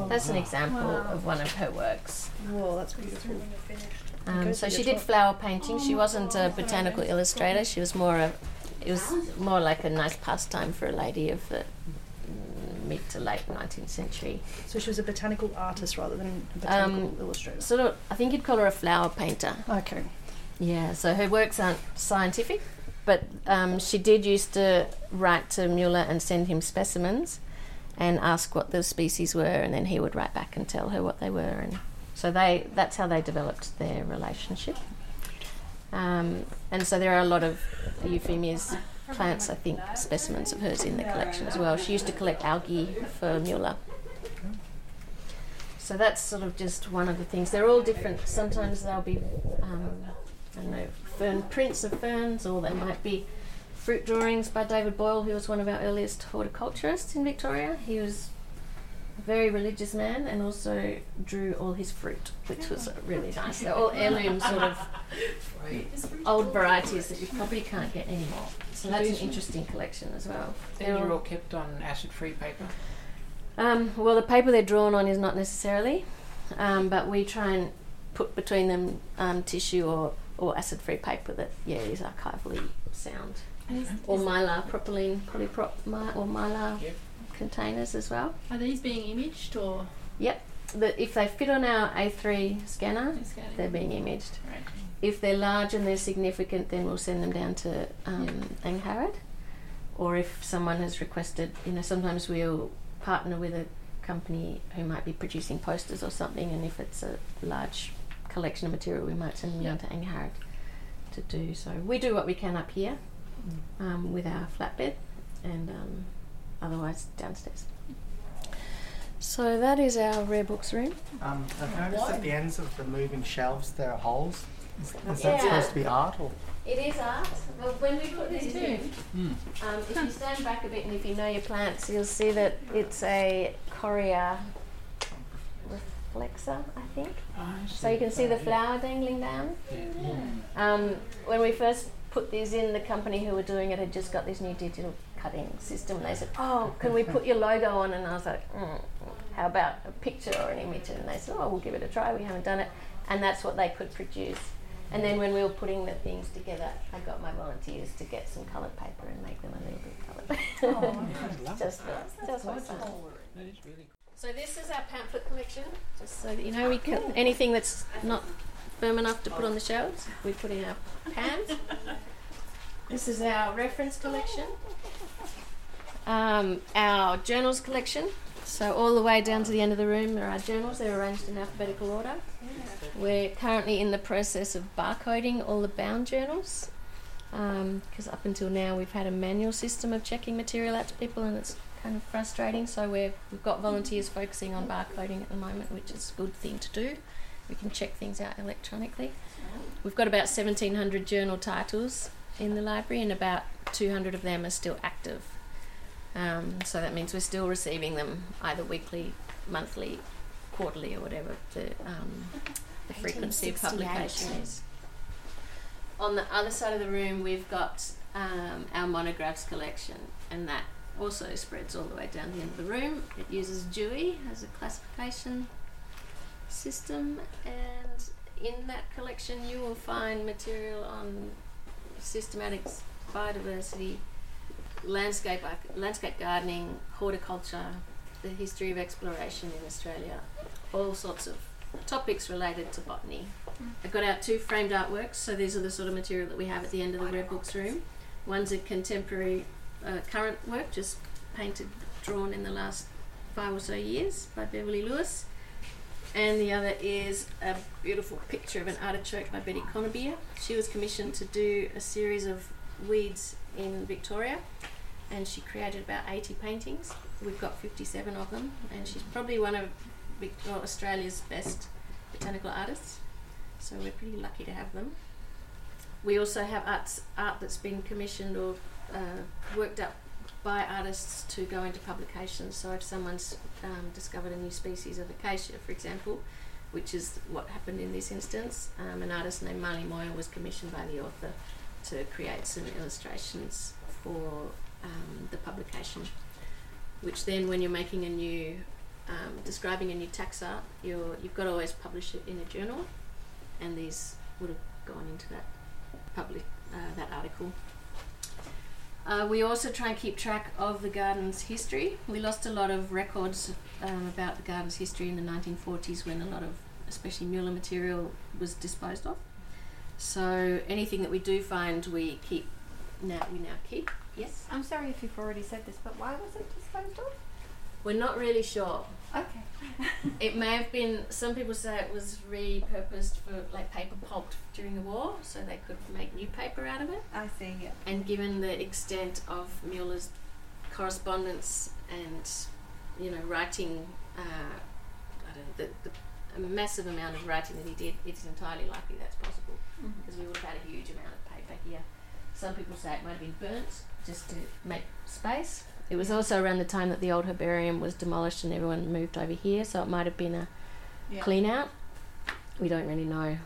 that's an example of one of her works. Whoa, that's beautiful. So she did flower painting. She wasn't a botanical illustrator. She was more like a nice pastime for a lady of the mid to late 19th century. So she was a botanical artist rather than a botanical illustrator? Sort of, I think you'd call her a flower painter. Okay. Yeah, so her works aren't scientific, but she did used to write to Mueller and send him specimens and ask what the species were, and then he would write back and tell her what they were. And so that's how they developed their relationship. And so there are a lot of Euphemia's plants, I think, specimens of hers in the collection as well. She used to collect algae for Mueller. So that's sort of just one of the things. They're all different. Sometimes they'll be, fern prints of ferns, or they might be fruit drawings by David Boyle, who was one of our earliest horticulturists in Victoria. He was a very religious man and also drew all his fruit, which was really nice. They're all heirloom sort of old varieties that you probably can't get anymore. So that's an interesting collection as well. And you're all kept on acid-free paper? Well, the paper they're drawn on is not necessarily, but we try and put between them tissue or acid-free paper that, is archivally sound. Or mylar, propylene, polyprop, or mylar containers as well. Are these being imaged or...? Yep. If they fit on our A3 scanner, they're being imaged. Right. If they're large and they're significant, then we'll send them down to Angharad. Or if someone has requested, sometimes we'll partner with a company who might be producing posters or something, and if it's a large collection of material, we might send them down to Angharad to do so. We do what we can up here with our flatbed, and otherwise downstairs. So that is our rare books room. I've noticed at the ends of the moving shelves there are holes. Is that supposed to be art? Or? It is art. Well, when we put these in, if you stand back a bit and if you know your plants, you'll see that it's a Coria reflexa, I think. So you can see the flower dangling down. Yeah. When we first put these in, the company who were doing it had just got this new digital cutting system, and they said, oh, can we put your logo on? And I was like, how about a picture or an image? And they said, oh, we'll give it a try, we haven't done it. And that's what they could produce. And then when we were putting the things together, I got my volunteers to get some coloured paper and make them a little bit coloured. Oh, I love just that. That's awesome. That is really cool. So this is our pamphlet collection, just so that you know, we can, anything that's not firm enough to put on the shelves, we put in our pans. This is our reference collection, our journals collection. So all the way down to the end of the room are our journals. They're arranged in alphabetical order. We're currently in the process of barcoding all the bound journals, because up until now we've had a manual system of checking material out to people, and it's kind of frustrating. So we've got volunteers focusing on barcoding at the moment, which is a good thing to do. We can check things out electronically. We've got about 1,700 journal titles in the library, and about 200 of them are still active. So that means we're still receiving them either weekly, monthly, quarterly, or whatever the frequency of publication is. On the other side of the room, we've got our monographs collection, and that also spreads all the way down the end of the room. It uses Dewey as a classification system, and in that collection you will find material on systematics, biodiversity, landscape gardening, horticulture, the history of exploration in Australia, all sorts of topics related to botany. I've got out 2 framed artworks, so these are the sort of material that we have at the end of the Red Books room. One's a contemporary current work, just painted, drawn in the last 5 or so years by Beverly Lewis, and the other is a beautiful picture of an artichoke by Betty Conabier. She was commissioned to do a series of weeds in Victoria, and she created about 80 paintings. We've got 57 of them, and she's probably one of Australia's best botanical artists, so we're pretty lucky to have them. We also have art that's been commissioned or worked up by artists to go into publications. So if someone's discovered a new species of acacia, for example, which is what happened in this instance, an artist named Marley Moyer was commissioned by the author to create some illustrations for the publication, which then, when you're making a new, describing a new taxa, you've got to always publish it in a journal, and these would have gone into that that article. We also try and keep track of the garden's history. We lost a lot of records about the garden's history in the 1940s, when a lot of, especially Mueller material, was disposed of. So anything that we do find, we keep. We now keep. Yes? I'm sorry if you've already said this, but why was it disposed of? We're not really sure. Okay. It may have been, some people say it was repurposed for, like, paper pulped during the war, so they could make new paper out of it. I see, yeah. And given the extent of Mueller's correspondence and, you know, writing, a massive amount of writing that he did, it's entirely likely that's possible, because we would have had a huge amount of paper here. Some people say it might have been burnt just to make space. It was also around the time that the old herbarium was demolished and everyone moved over here, so it might have been a clean out. We don't really know.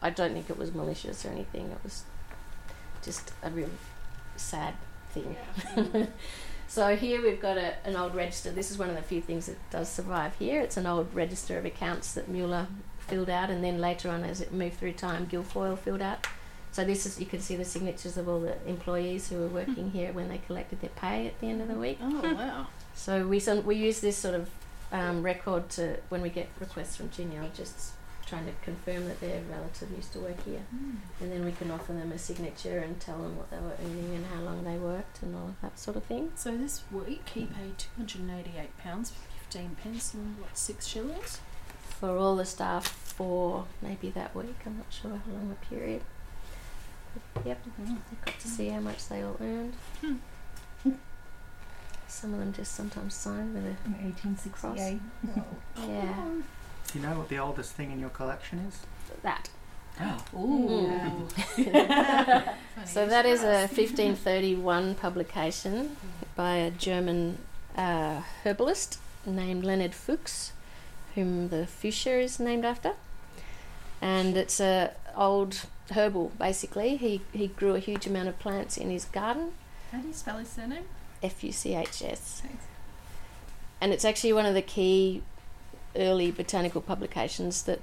I don't think it was malicious or anything. It was just a real sad thing. Yeah. So here we've got an old register. This is one of the few things that does survive here. It's an old register of accounts that Mueller filled out, and then later on, as it moved through time, Guilfoyle filled out. So this is, you can see the signatures of all the employees who were working here when they collected their pay at the end of the week. Oh, wow. So we use this sort of record to, when we get requests from genealogists trying to confirm that their relative used to work here. Mm. And then we can offer them a signature and tell them what they were earning and how long they worked and all of that sort of thing. So this week he paid £288, 15p, and what, 6 shillings? For all the staff for maybe that week. I'm not sure how long the period. Yep, I got to see how much they all earned. Some of them just sometimes sign with a 1868. Yeah. Do you know what the oldest thing in your collection is? That. Oh. Ooh. Yeah. So that is a 1531 publication by a German herbalist named Leonard Fuchs, whom the fuchsia is named after. And it's a old herbal, basically. He grew a huge amount of plants in his garden. How do you spell his surname? Fuchs. Thanks. And it's actually one of the key early botanical publications that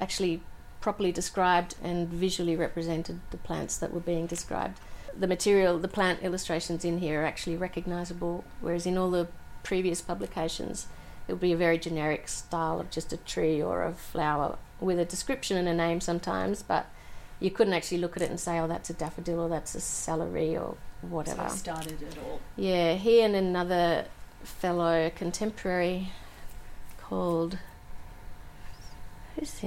actually properly described and visually represented the plants that were being described. The material, the plant illustrations in here are actually recognisable, whereas in all the previous publications it would be a very generic style of just a tree or a flower with a description and a name sometimes, but you couldn't actually look at it and say, oh, that's a daffodil or that's a celery or whatever. So it started it all. Yeah, he and another fellow contemporary called... What's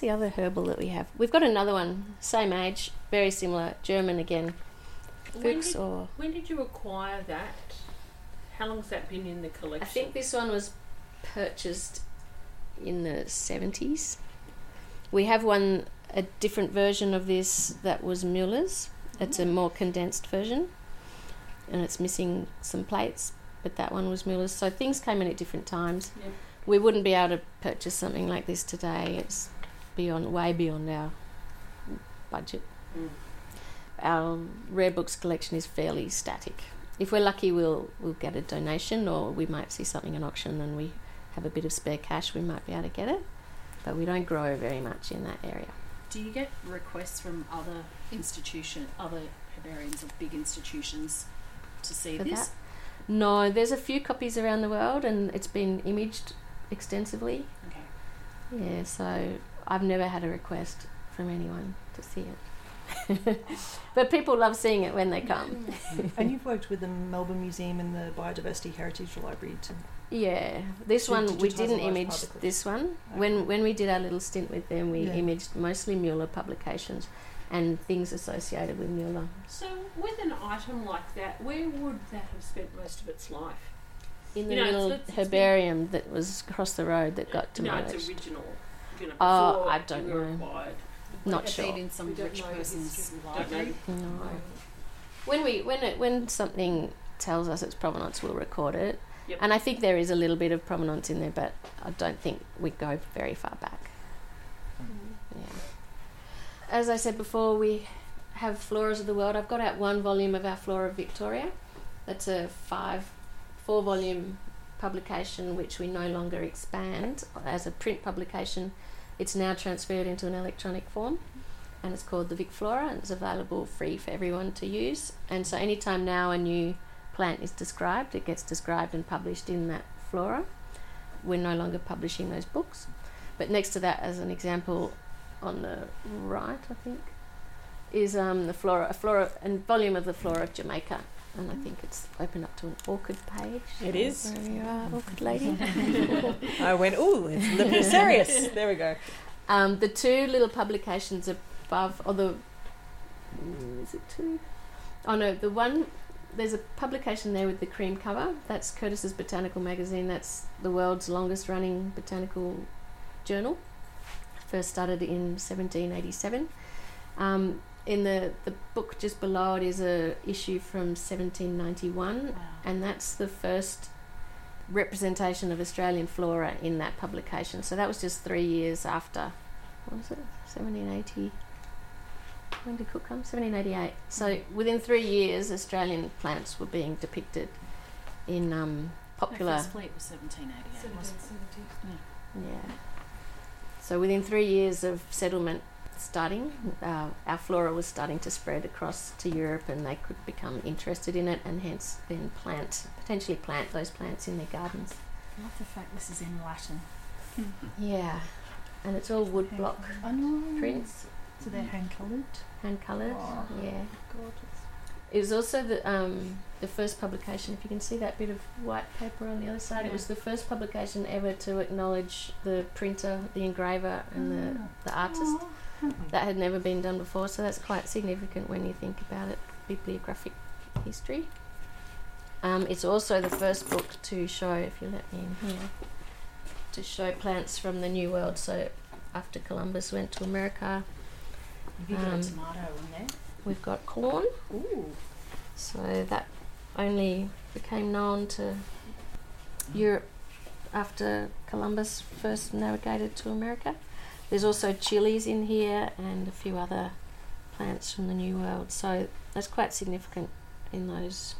the other herbal that we have? We've got another one, same age, very similar, German again. When did you acquire that? How long has that been in the collection? I think this one was purchased in the 70s. We have one, a different version of this that was Mueller's. It's a more condensed version and it's missing some plates, but that one was Mueller's. So things came in at different times. Yep. We wouldn't be able to purchase something like this today. It's way beyond our budget. Mm. Our rare books collection is fairly static. If we're lucky, we'll get a donation, or we might see something in auction and we have a bit of spare cash, we might be able to get it. But we don't grow very much in that area. Do you get requests from other institutions, other herbariums or big institutions to see this? No, there's a few copies around the world and it's been imaged extensively. Okay. Yeah, so I've never had a request from anyone to see it. But people love seeing it when they come. And you've worked with the Melbourne Museum and the Biodiversity Heritage Library too. Yeah, we didn't image particles. This one. Okay. When we did our little stint with them, we imaged mostly Mueller publications and things associated with Mueller. So with an item like that, where would that have spent most of its life? In the little herbarium that was across the road that got demolished. No, it's original. I don't know. Acquired. Not sure. In some rich person's library. No. When something tells us its provenance, we'll record it. Yep. And I think there is a little bit of provenance in there, but I don't think we go very far back. Mm. Yeah. As I said before, we have Floras of the World. I've got out one volume of our Flora of Victoria. That's a four-volume publication which we no longer expand as a print publication. It's now transferred into an electronic form and it's called the Vic Flora and it's available free for everyone to use. And so anytime now a new plant is described, it gets described and published in that flora. We're no longer publishing those books. But next to that, as an example, on the right, I think, is a volume of the Flora of Jamaica, and I think it's opened up to an orchid page. It is. There you are, orchid lady. I went, ooh, it's Lepidosarius. There we go. The two little publications above, or the is it two? Oh no, the one. There's a publication there with the cream cover. That's Curtis's Botanical Magazine. That's the world's longest-running botanical journal. First started in 1787. In the book just below it is a issue from 1791, wow. And that's the first representation of Australian flora in that publication. So that was just 3 years after, what was it, 1780? When did Cook come? 1788. So within 3 years, Australian plants were being depicted in popular. The first fleet was 1788. Yeah. So within 3 years of settlement starting, our flora was starting to spread across to Europe and they could become interested in it and hence then potentially plant those plants in their gardens. I love the fact this is in Latin. Yeah, and it's all woodblock prints. So they're hand-coloured? Hand-coloured, oh, yeah. Gorgeous. It was also the first publication, if you can see that bit of white paper on the other side, It was the first publication ever to acknowledge the printer, the engraver and the artist. Oh. That had never been done before, so that's quite significant when you think about it, bibliographic history. It's also the first book to show, if you let me in here, to show plants from the New World. So after Columbus went to America... Have you got a tomato in there? We've got corn. Ooh. So that only became known to Europe after Columbus first navigated to America. There's also chilies in here and a few other plants from the New World. So that's quite significant in those,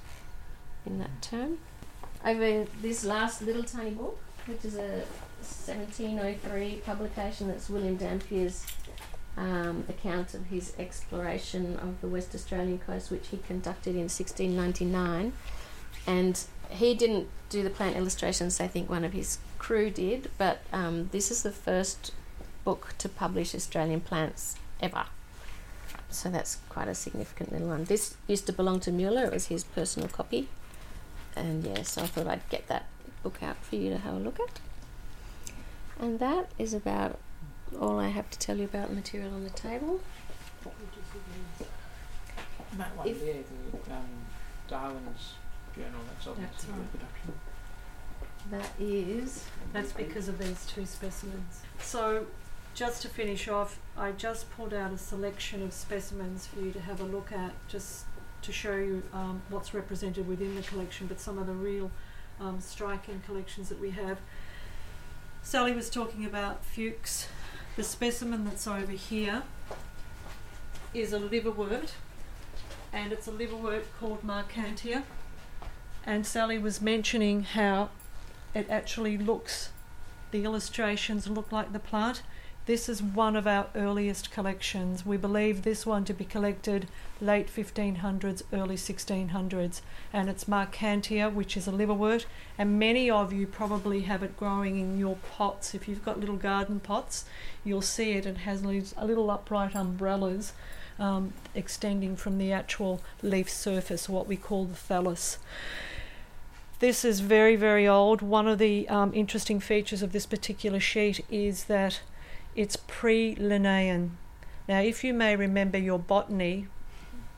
in that term. Over this last little tiny book, which is a 1703 publication, that's William Dampier's account of his exploration of the West Australian coast, which he conducted in 1699. And he didn't do the plant illustrations, I think one of his crew did, but this is the first book to publish Australian plants ever. So that's quite a significant little one. This used to belong to Mueller, it was his personal copy. And yeah, so I thought I'd get that book out for you to have a look at. And that is about all I have to tell you about the material on the table. What would you think? That one if there, the Darwin's journal, that's obviously right. Reproduction. That is. That's because of these two specimens. So, just to finish off, I just pulled out a selection of specimens for you to have a look at, just to show you what's represented within the collection, but some of the real striking collections that we have. Sally was talking about Fuchs. The specimen that's over here is a liverwort, and it's a liverwort called Marchantia. And Sally was mentioning how it actually looks, the illustrations look like the plant. This is one of our earliest collections. We believe this one to be collected late 1500s, early 1600s. And it's Marchantia, which is a liverwort. And many of you probably have it growing in your pots. If you've got little garden pots, you'll see it. It has these little upright umbrellas extending from the actual leaf surface, what we call the thallus. This is very, very old. One of the interesting features of this particular sheet is that it's pre-Linnaean. Now, if you may remember your botany,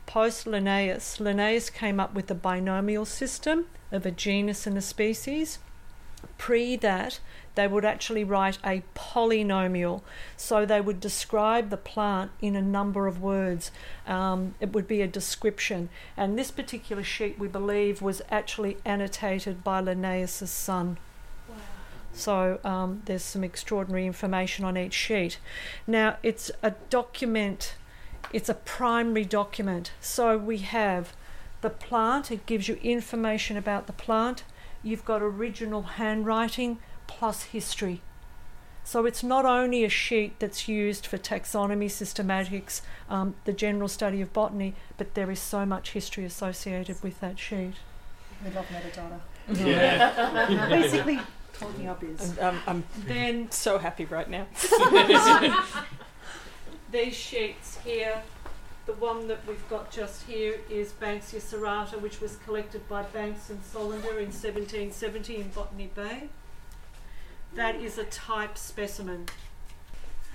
post-Linnaeus, Linnaeus came up with the binomial system of a genus and a species. Pre that, they would actually write a polynomial. So they would describe the plant in a number of words. It would be a description. And this particular sheet, we believe, was actually annotated by Linnaeus's son. Wow. So there's some extraordinary information on each sheet. Now, it's a document. It's a primary document. So we have the plant. It gives you information about the plant. You've got original handwriting plus history. So it's not only a sheet that's used for taxonomy, systematics, the general study of botany, but there is so much history associated with that sheet. We love metadata. Yeah. Basically, talking up is. I'm so happy right now. These sheets here. The one that we've got just here is Banksia serrata, which was collected by Banks and Solander in 1770 in Botany Bay. That is a type specimen.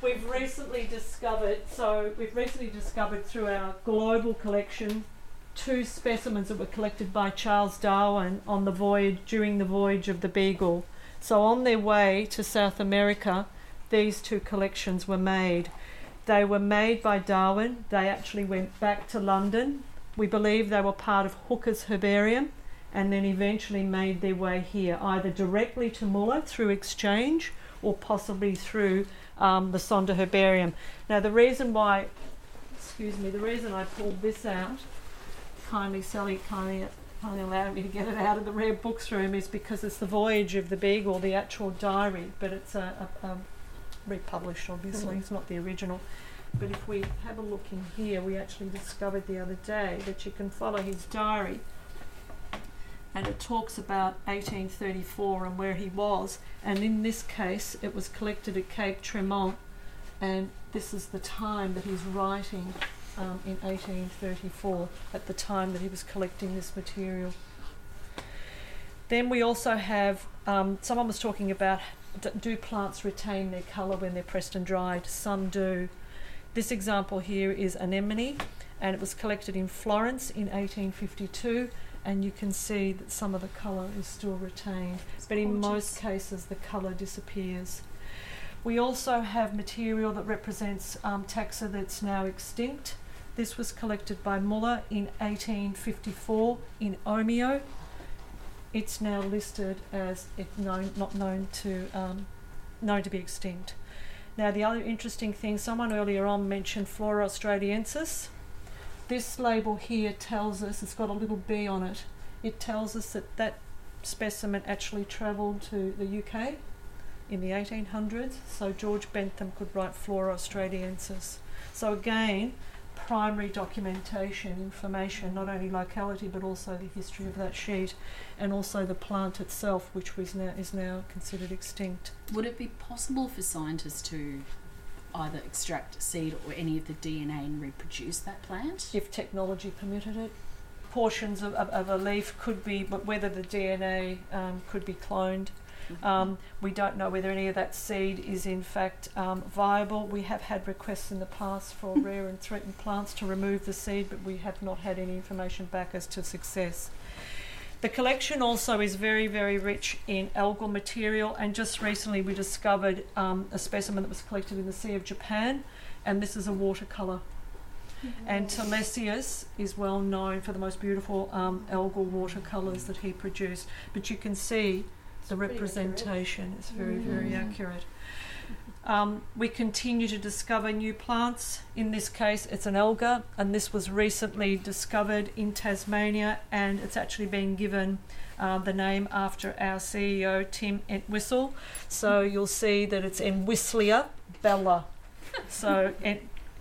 We've recently discovered through our global collection two specimens that were collected by Charles Darwin on the voyage, during the voyage of the Beagle. So on their way to South America, these two collections were made. They were made by Darwin. They actually went back to London. We believe they were part of Hooker's Herbarium and then eventually made their way here, either directly to Mueller through exchange or possibly through the Sonder Herbarium. Now, the reason I pulled this out, Sally kindly allowed me to get it out of the rare books room, is because it's the voyage of the Beagle, the actual diary, but it's a republished, obviously. It's not the original. But if we have a look in here, we actually discovered the other day that you can follow his diary, and it talks about 1834 and where he was. And in this case, it was collected at Cape Tremont, and this is the time that he's writing in 1834, at the time that he was collecting this material. Then we also have, someone was talking about, do plants retain their colour when they're pressed and dried? Some do. This example here is anemone, and it was collected in Florence in 1852, and you can see that some of the colour is still retained, but in most cases the colour disappears. We also have material that represents taxa that's now extinct. This was collected by Mueller in 1854 in Omeo. It's now listed as known to be extinct. Now the other interesting thing, someone earlier on mentioned Flora australiensis. This label here tells us, it's got a little B on it, it tells us that that specimen actually travelled to the UK in the 1800s, so George Bentham could write Flora australiensis. So again, primary documentation, information, not only locality but also the history of that sheet and also the plant itself, which was now, is now considered extinct. Would it be possible for scientists to either extract seed or any of the DNA and reproduce that plant? If technology permitted it. Portions of a leaf could be, but whether the DNA could be cloned. Mm-hmm. We don't know whether any of that seed is in fact viable. We have had requests in the past for rare and threatened plants to remove the seed, but we have not had any information back as to success. The collection also is very, very rich in algal material, and just recently we discovered a specimen that was collected in the Sea of Japan, and this is a watercolour. Mm-hmm. And Telesius is well known for the most beautiful algal watercolours that he produced, but you can see the representation is very, very accurate. We continue to discover new plants. In this case, it's an alga, and this was recently discovered in Tasmania, and it's actually been given the name after our CEO, Tim Entwistle. So you'll see that it's Entwistlea bella. So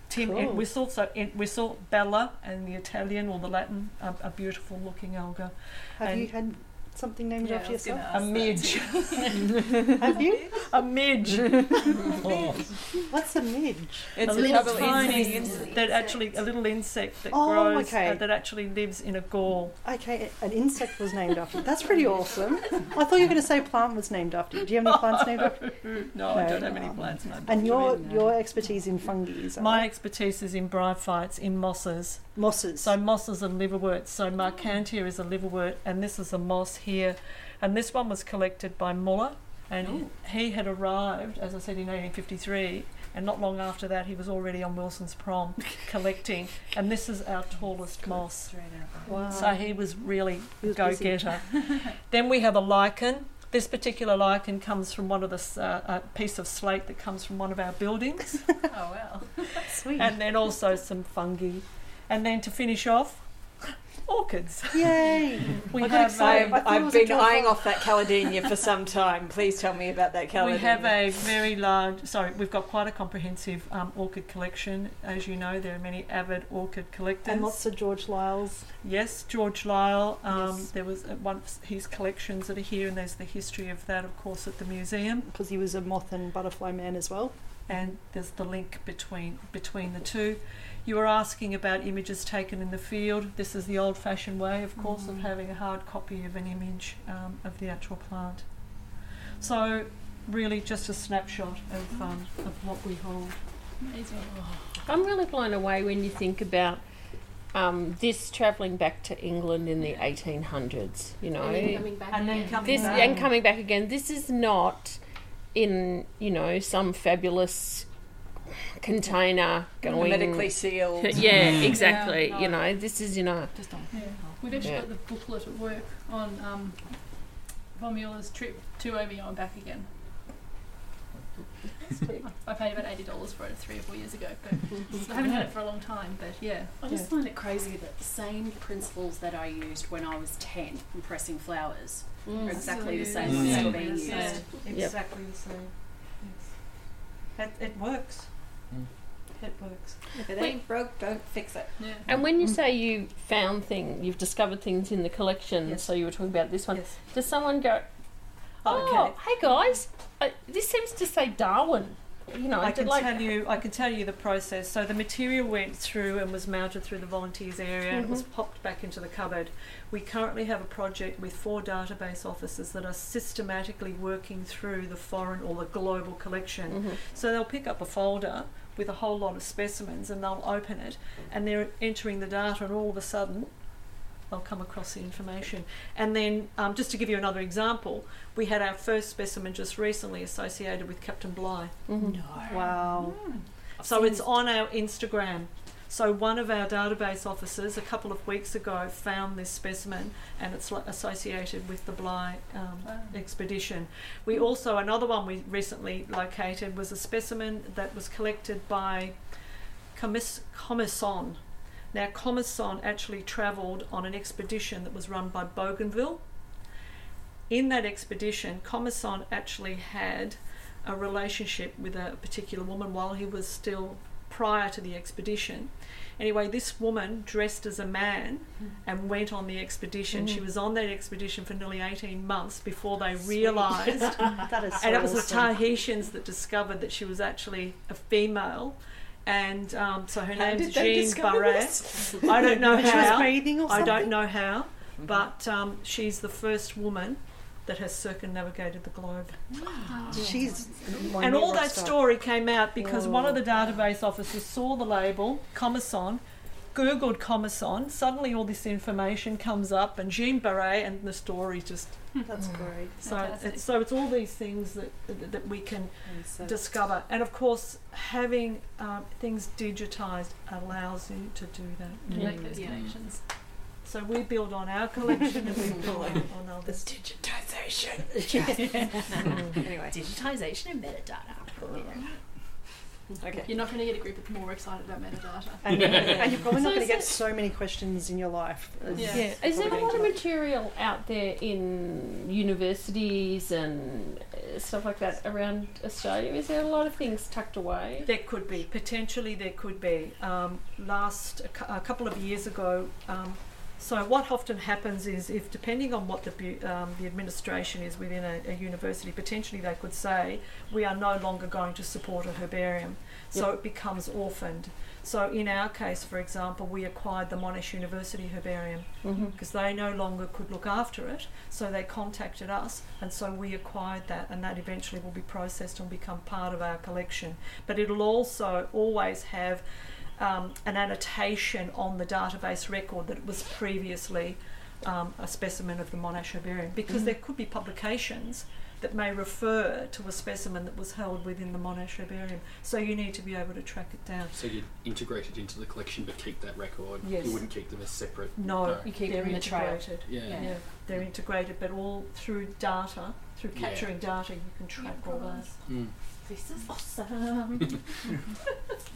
Tim cool. Entwistle, so Entwistle bella, and the Italian or the Latin, a beautiful looking alga. Have and you had something named after yourself? A midge. Have you? A midge. Oh. What's a midge? It's a little tiny insect that actually, a little insect that grows, that actually lives in a gall. Okay, an insect was named after you. That's pretty awesome. I thought you were going to say plant was named after you. Do you have any plants named after you? No, I don't have any plants named after you. And your expertise in fungi? My expertise is in bryophytes, in mosses. Mosses. So mosses and liverworts. So Marchantia is a liverwort, and this is a moss here. And this one was collected by Mueller, and he had arrived, as I said, in 1853, and not long after that he was already on Wilson's Prom collecting. And this is our tallest moss. Wow. So he was really a go-getter. Then we have a lichen. This particular lichen comes from one of the piece of slate that comes from one of our buildings. Oh, wow. Sweet. And then also some fungi. And then to finish off, orchids. Yay! I've been eyeing off that Caladenia for some time. Please tell me about that Caladenia. We have a very large, we've got quite a comprehensive orchid collection. As you know, there are many avid orchid collectors. And lots of George Lyell's. Yes, George Lyell. There was one of his collections that are here, and there's the history of that, of course, at the museum. Because he was a moth and butterfly man as well. And there's the link between the two. You were asking about images taken in the field. This is the old-fashioned way, of course, of having a hard copy of an image of the actual plant. So really just a snapshot of what we hold. Amazing. I'm really blown away when you think about this travelling back to England in the 1800s, you know. And coming back again. This is not in, you know, some fabulous container going hermetically sealed. Yeah, exactly. Yeah, no. You know, this is, you know. Just on. Yeah. We've actually got the booklet at work on von Mueller's trip to OBO and back again. I paid about $80 for it 3 or 4 years ago, but I haven't had it for a long time. But I just find it crazy that the same principles that I used when I was 10 in pressing flowers are exactly the same ones still being used. Yeah. Exactly the same. Yes. It works. It works. If it ain't broke, don't fix it. Yeah. And when you say you found things, you've discovered things in the collection, so you were talking about this one, does someone go, hey guys, this seems to say Darwin? You know, I can tell you the process. So the material went through and was mounted through the volunteers area and it was popped back into the cupboard. We currently have a project with 4 database officers that are systematically working through the foreign or the global collection. So they'll pick up a folder with a whole lot of specimens and they'll open it and they're entering the data, and all of a sudden they'll come across the information. And then just to give you another example, we had our first specimen just recently associated with Captain Bligh. No. Wow. So it's on our Instagram. So one of our database officers a couple of weeks ago found this specimen, and it's associated with the Bligh expedition. We also, another one we recently located was a specimen that was collected by Commerson. Now Commerson actually travelled on an expedition that was run by Bougainville. In that expedition, Commerson actually had a relationship with a particular woman while he was still prior to the expedition. Anyway, this woman dressed as a man and went on the expedition. She was on that expedition for nearly 18 months before they realised. That is so and it was awesome. The Tahitians that discovered that she was actually a female. And so her name's Jean Barret. I don't know how. She was bathing or something? I don't know how. But she's the first woman that has circumnavigated the globe. Wow. She's and all that story came out because one of the database officers saw the label Commerson, Googled Commerson. Suddenly, all this information comes up, and Jean Barret and the story just. That's great. So it's all these things that we can discover, and of course, having things digitised allows you to do that. Mm. Make those connections. So we build on our collection and we build on others. Digitisation. Anyway, digitisation and metadata. Okay. You're not going to get a group that's more excited about metadata. And you're probably not going to get so many questions in your life. Is there a lot of material out there in universities and stuff like that around Australia? Is there a lot of things tucked away? There could be. Potentially there could be. A couple of years ago... So what often happens is, if depending on what the administration is within a university, potentially they could say, we are no longer going to support a herbarium. So it becomes orphaned. So in our case, for example, we acquired the Monash University Herbarium because they no longer could look after it. So they contacted us, and so we acquired that, and that eventually will be processed and become part of our collection. But it'll also always have... an annotation on the database record that it was previously a specimen of the Monash Herbarium, because there could be publications that may refer to a specimen that was held within the Monash Herbarium. So you need to be able to track it down. So you'd integrate it into the collection but keep that record? Yes. You wouldn't keep them as separate? No. You keep them in the trail. Yeah. They're integrated, but all through data, through capturing data, you can track all those. Mm. This is awesome.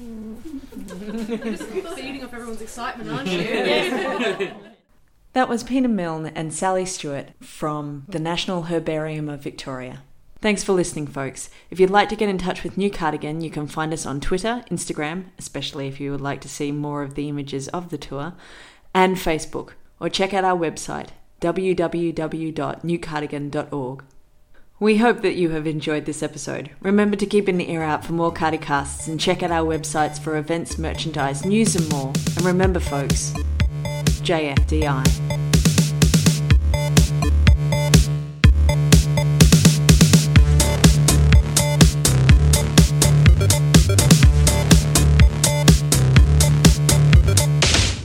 You're just feeding off everyone's excitement, aren't you? Yes. That was Pina Milne and Sally Stewart from the National Herbarium of Victoria. Thanks for listening, folks. If you'd like to get in touch with New Cardigan, you can find us on Twitter, Instagram, especially if you would like to see more of the images of the tour, and Facebook, or check out our website, www.newcardigan.org. We hope that you have enjoyed this episode. Remember to keep an ear out for more cardicasts and check out our websites for events, merchandise, news and more. And remember, folks, JFDI.